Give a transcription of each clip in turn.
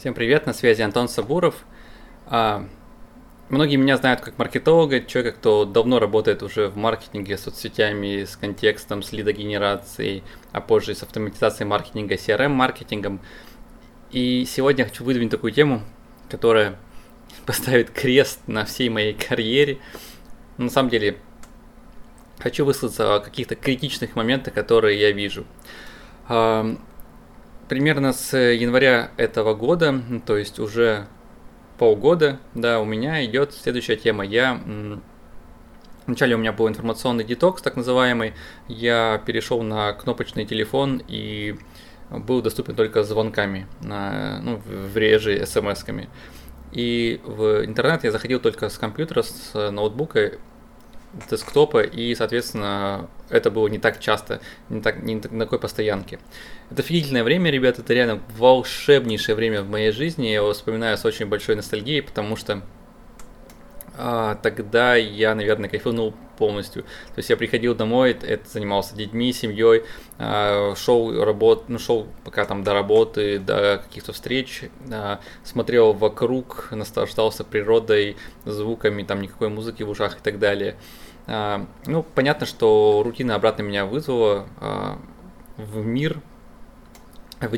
Всем привет, на связи Антон Сабуров. Многие меня знают как маркетолога, человека, кто давно работает уже в маркетинге с соцсетями, с контекстом, с лидогенерацией, а позже с автоматизацией маркетинга, CRM-маркетингом. И сегодня я хочу выдвинуть такую тему, которая поставит крест на всей моей карьере. Но на самом деле, хочу высказаться о каких-то критичных моментах, которые я вижу. Примерно с января этого года, то есть уже полгода, да, у меня идет следующая тема. Вначале у меня был информационный детокс, так называемый. Я перешел на кнопочный телефон и был доступен только звонками, в реже смс-ками. И в интернет я заходил только с компьютера, с ноутбука, десктопа, и, соответственно, это было не так часто, не на такой постоянке. Это офигительное время, ребят, это реально волшебнейшее время в моей жизни, я его вспоминаю с очень большой ностальгией, потому что тогда я, наверное, кайфанул полностью. То есть я приходил домой, занимался детьми, семьей, шел пока там до работы, до каких-то встреч, смотрел вокруг, наслаждался природой, звуками, там никакой музыки в ушах и так далее. Понятно, что рутина обратно меня вызвала в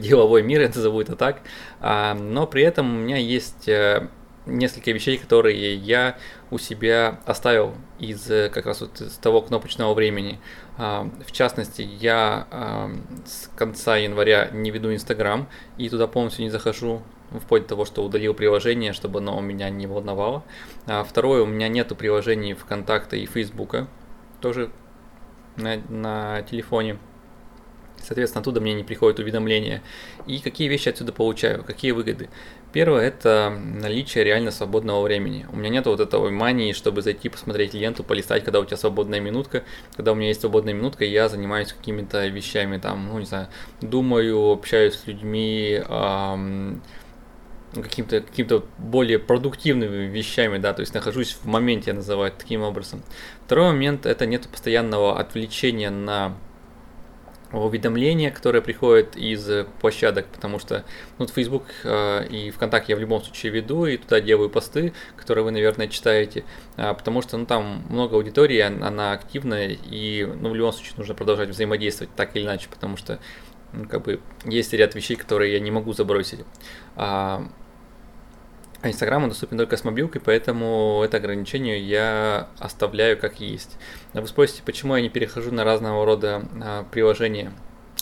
деловой мир, я назову это так, но при этом у меня есть несколько вещей, которые я у себя оставил из того кнопочного времени. В частности, я с конца января не веду Instagram и туда полностью не захожу, вплоть до того, что удалил приложение, чтобы оно меня не волновало. Второе, у меня нету приложений ВКонтакта и Фейсбука, тоже на телефоне. Соответственно, оттуда мне не приходят уведомления. И какие вещи отсюда получаю, какие выгоды. Первое – это наличие реально свободного времени. У меня нет вот этого мании, чтобы зайти посмотреть ленту, полистать, когда у тебя свободная минутка. Когда у меня есть свободная минутка, я занимаюсь какими-то вещами, думаю, общаюсь с людьми, какими-то более продуктивными вещами, да, то есть нахожусь в моменте, я называю это таким образом. Второй момент – это нет постоянного отвлечения на уведомления, которые приходят из площадок, потому что Facebook и ВКонтакте я в любом случае веду, и туда делаю посты, которые вы, наверное, читаете, потому что там много аудитории, она активная, и в любом случае нужно продолжать взаимодействовать так или иначе, потому что есть ряд вещей, которые я не могу забросить. А Инстаграм доступен только с мобилкой, поэтому это ограничение я оставляю как есть. Вы спросите, почему я не перехожу на разного рода приложения,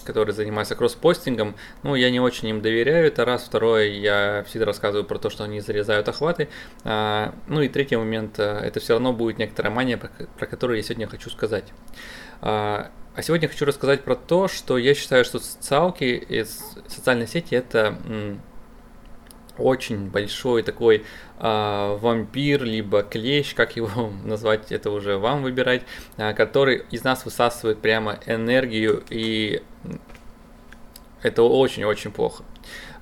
которые занимаются кросс-постингом. Я не очень им доверяю, это раз. Второе, я всегда рассказываю про то, что они зарезают охваты. И третий момент, это все равно будет некоторая мания, про которую я сегодня хочу сказать. А сегодня хочу рассказать про то, что я считаю, что социалки и социальные сети – это очень большой такой вампир, либо клещ, как его назвать, это уже вам выбирать, который из нас высасывает прямо энергию, и это очень-очень плохо.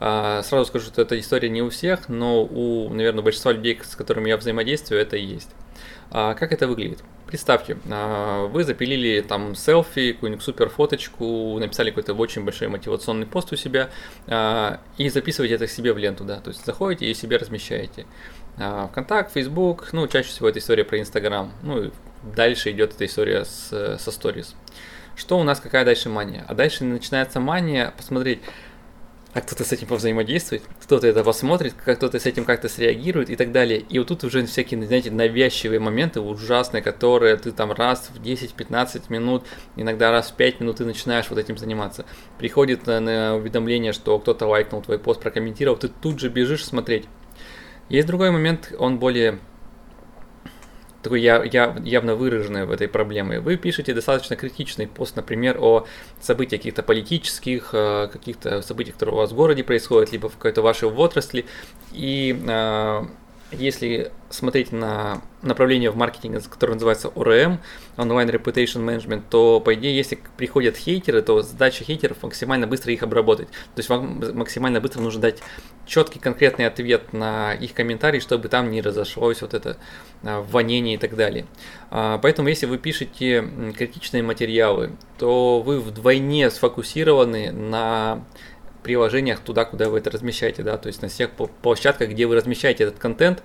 Сразу скажу, что эта история не у всех, но у, наверное, большинства людей, с которыми я взаимодействую, это и есть. Как это выглядит? Представьте, вы запилили там селфи, какую-нибудь супер фоточку, написали какой-то очень большой мотивационный пост у себя и записываете это к себе в ленту, да, то есть заходите и себе размещаете. ВКонтакте, Фейсбук, чаще всего это история про Инстаграм, и дальше идет эта история со сторис. Что у нас, какая дальше мания? А дальше начинается мания посмотреть, а кто-то с этим повзаимодействует, кто-то это посмотрит, кто-то с этим как-то среагирует и так далее. И вот тут уже всякие, знаете, навязчивые моменты ужасные, которые ты там раз в 10-15 минут, иногда раз в 5 минут ты начинаешь вот этим заниматься. Приходит на уведомление, что кто-то лайкнул твой пост, прокомментировал, ты тут же бежишь смотреть. Есть другой момент, он более такой явно выраженный в этой проблеме. Вы пишете достаточно критичный пост, например, о событиях каких-то политических, каких-то событиях, которые у вас в городе происходят, либо в какой-то вашей отрасли. И если смотреть на направление в маркетинге, которое называется ORM, Online Reputation Management, то, по идее, если приходят хейтеры, то задача хейтеров максимально быстро их обработать. То есть вам максимально быстро нужно дать четкий конкретный ответ на их комментарий, чтобы там не разошлось вот это вонение и так далее. Поэтому, если вы пишете критичные материалы, то вы вдвойне сфокусированы на приложениях туда, куда вы это размещаете, да, то есть на всех площадках, где вы размещаете этот контент.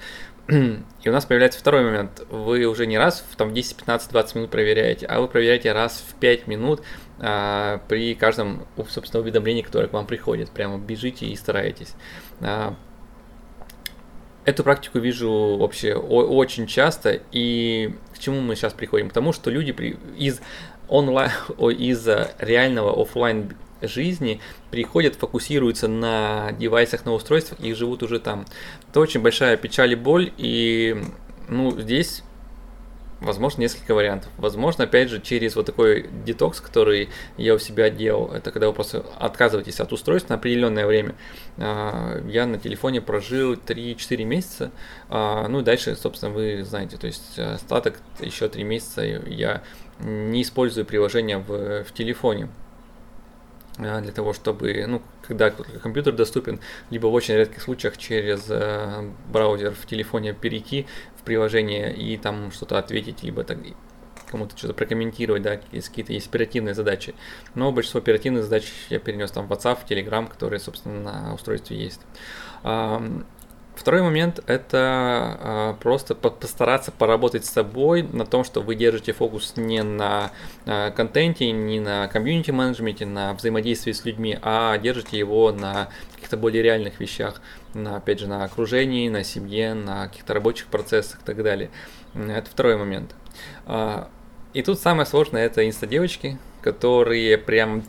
И у нас появляется второй момент. Вы уже не раз в 10, 15, 20 минут проверяете, а вы проверяете раз в 5 минут при каждом, собственно, уведомлении, которое к вам приходит. Прямо бежите и стараетесь. Эту практику вижу вообще очень часто. И к чему мы сейчас приходим? К тому, что люди из реального офлайн жизни приходят, фокусируются на девайсах, на устройствах и живут уже там. Это очень большая печаль и боль, и здесь возможно несколько вариантов. Возможно, опять же, через вот такой детокс, который я у себя делал, это когда вы просто отказываетесь от устройств на определенное время. Я на телефоне прожил 3-4 месяца, и дальше, собственно, вы знаете, то есть остаток еще 3 месяца я не использую приложение в телефоне. Для того, чтобы, когда компьютер доступен, либо в очень редких случаях через браузер в телефоне перейти в приложение и там что-то ответить, либо так, кому-то что-то прокомментировать, да, если какие-то есть оперативные задачи. Но большинство оперативных задач я перенес там в WhatsApp, в Telegram, которые, собственно, на устройстве есть. Второй момент – это просто постараться поработать с собой на том, что вы держите фокус не на контенте, не на комьюнити-менеджменте, на взаимодействии с людьми, а держите его на каких-то более реальных вещах, на окружении, на семье, на каких-то рабочих процессах и так далее. Это второй момент. И тут самое сложное – это инстадевочки, которые прям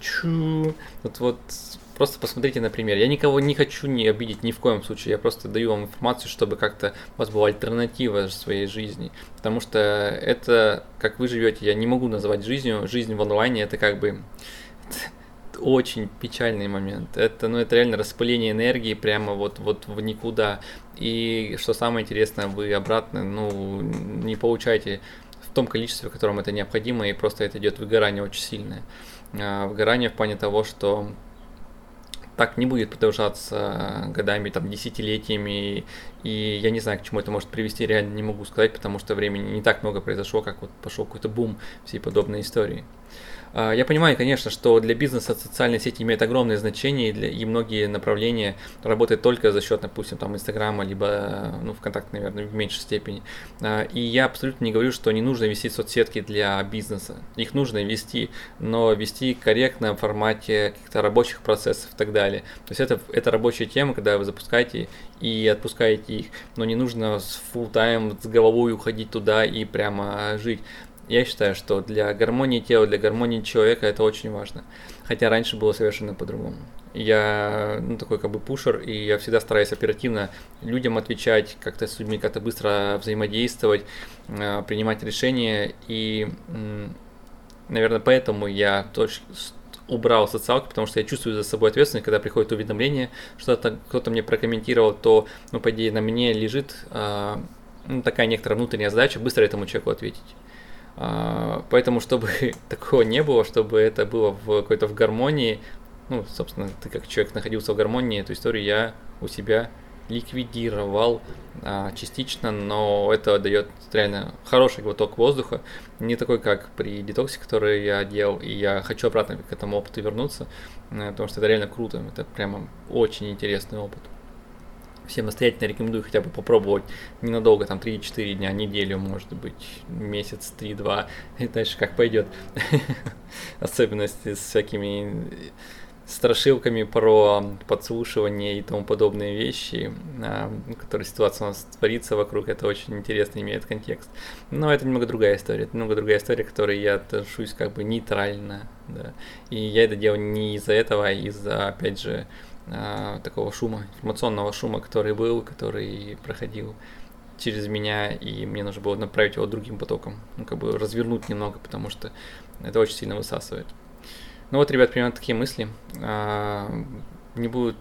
Просто посмотрите на пример. Я никого не хочу не обидеть ни в коем случае. Я просто даю вам информацию, чтобы как-то у вас была альтернатива в своей жизни. Потому что это, как вы живете, я не могу назвать жизнью. Жизнь в онлайне – это это очень печальный момент. Это реально распыление энергии прямо вот в никуда. И что самое интересное, вы обратно не получаете в том количестве, в котором это необходимо. И просто это идет выгорание очень сильное. Выгорание в плане того, что так не будет продолжаться годами, десятилетиями, и я не знаю, к чему это может привести, реально не могу сказать, потому что времени не так много произошло, как пошел какой-то бум всей подобной истории. Я понимаю, конечно, что для бизнеса социальные сети имеют огромное значение, и многие направления работают только за счет, допустим, Инстаграма, либо ВКонтакте, наверное, в меньшей степени. И я абсолютно не говорю, что не нужно вести соцсетки для бизнеса. Их нужно вести, но вести корректно в формате каких-то рабочих процессов и так далее. То есть это рабочая тема, когда вы запускаете и отпускаете их, но не нужно с фулл-тайм, с головой уходить туда и прямо жить. Я считаю, что для гармонии тела, для гармонии человека это очень важно. Хотя раньше было совершенно по-другому. Я такой пушер, и я всегда стараюсь оперативно людям отвечать, как-то с людьми как-то быстро взаимодействовать, принимать решения. И, наверное, поэтому я убрал социалку, потому что я чувствую за собой ответственность, когда приходит уведомление, что-то кто-то мне прокомментировал, то, по идее, на мне лежит такая некоторая внутренняя задача быстро этому человеку ответить. Поэтому, чтобы такого не было, чтобы это было в какой-то в гармонии, собственно, ты как человек находился в гармонии, эту историю я у себя ликвидировал частично, но это дает реально хороший глоток воздуха, не такой, как при детоксе, который я делал, и я хочу обратно к этому опыту вернуться, потому что это реально круто, это прямо очень интересный опыт. Всем настоятельно рекомендую хотя бы попробовать ненадолго, 3-4 дня, неделю, может быть, месяц, 3-2, и дальше как пойдет. Особенности с всякими страшилками про подслушивание и тому подобные вещи, которые ситуация у нас творится вокруг, это очень интересно, имеет контекст. Но это немного другая история, которой я отношусь нейтрально, да. И я это делаю не из-за этого, а из-за, опять же, такого шума, информационного шума, который проходил через меня, и мне нужно было направить его другим потоком, развернуть немного, потому что это очень сильно высасывает. Ребят, примерно такие мысли. Мне будет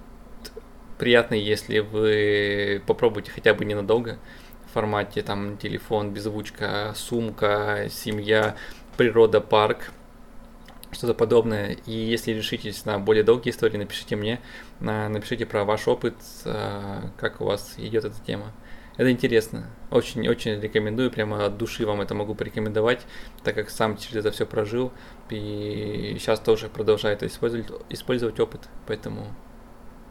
приятно, если вы попробуете хотя бы ненадолго в формате телефон, беззвучка, сумка, семья, природа, парк, что-то подобное. И если решитесь на более долгие истории, напишите мне, напишите про ваш опыт, как у вас идет эта тема. Это интересно. Очень-очень рекомендую, прямо от души вам это могу порекомендовать, так как сам через это все прожил и сейчас тоже продолжаю это использовать опыт. Поэтому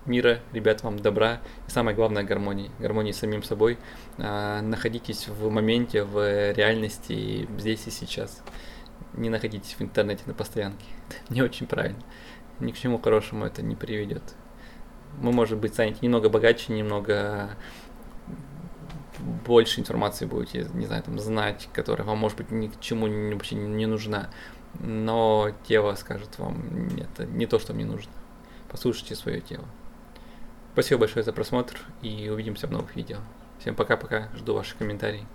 мира, ребят, вам добра и, самое главное, гармонии. Гармонии с самим собой. Находитесь в моменте, в реальности, здесь и сейчас. Не находитесь в интернете на постоянке. Это не очень правильно. Ни к чему хорошему это не приведет. Мы, может быть, станете немного богаче, немного больше информации будете, не знаю, там, знать, которая вам, может быть, ни к чему вообще не нужна. Но тело скажет вам, нет, это не то, что мне нужно. Послушайте свое тело. Спасибо большое за просмотр и увидимся в новых видео. Всем пока-пока, жду ваших комментариев.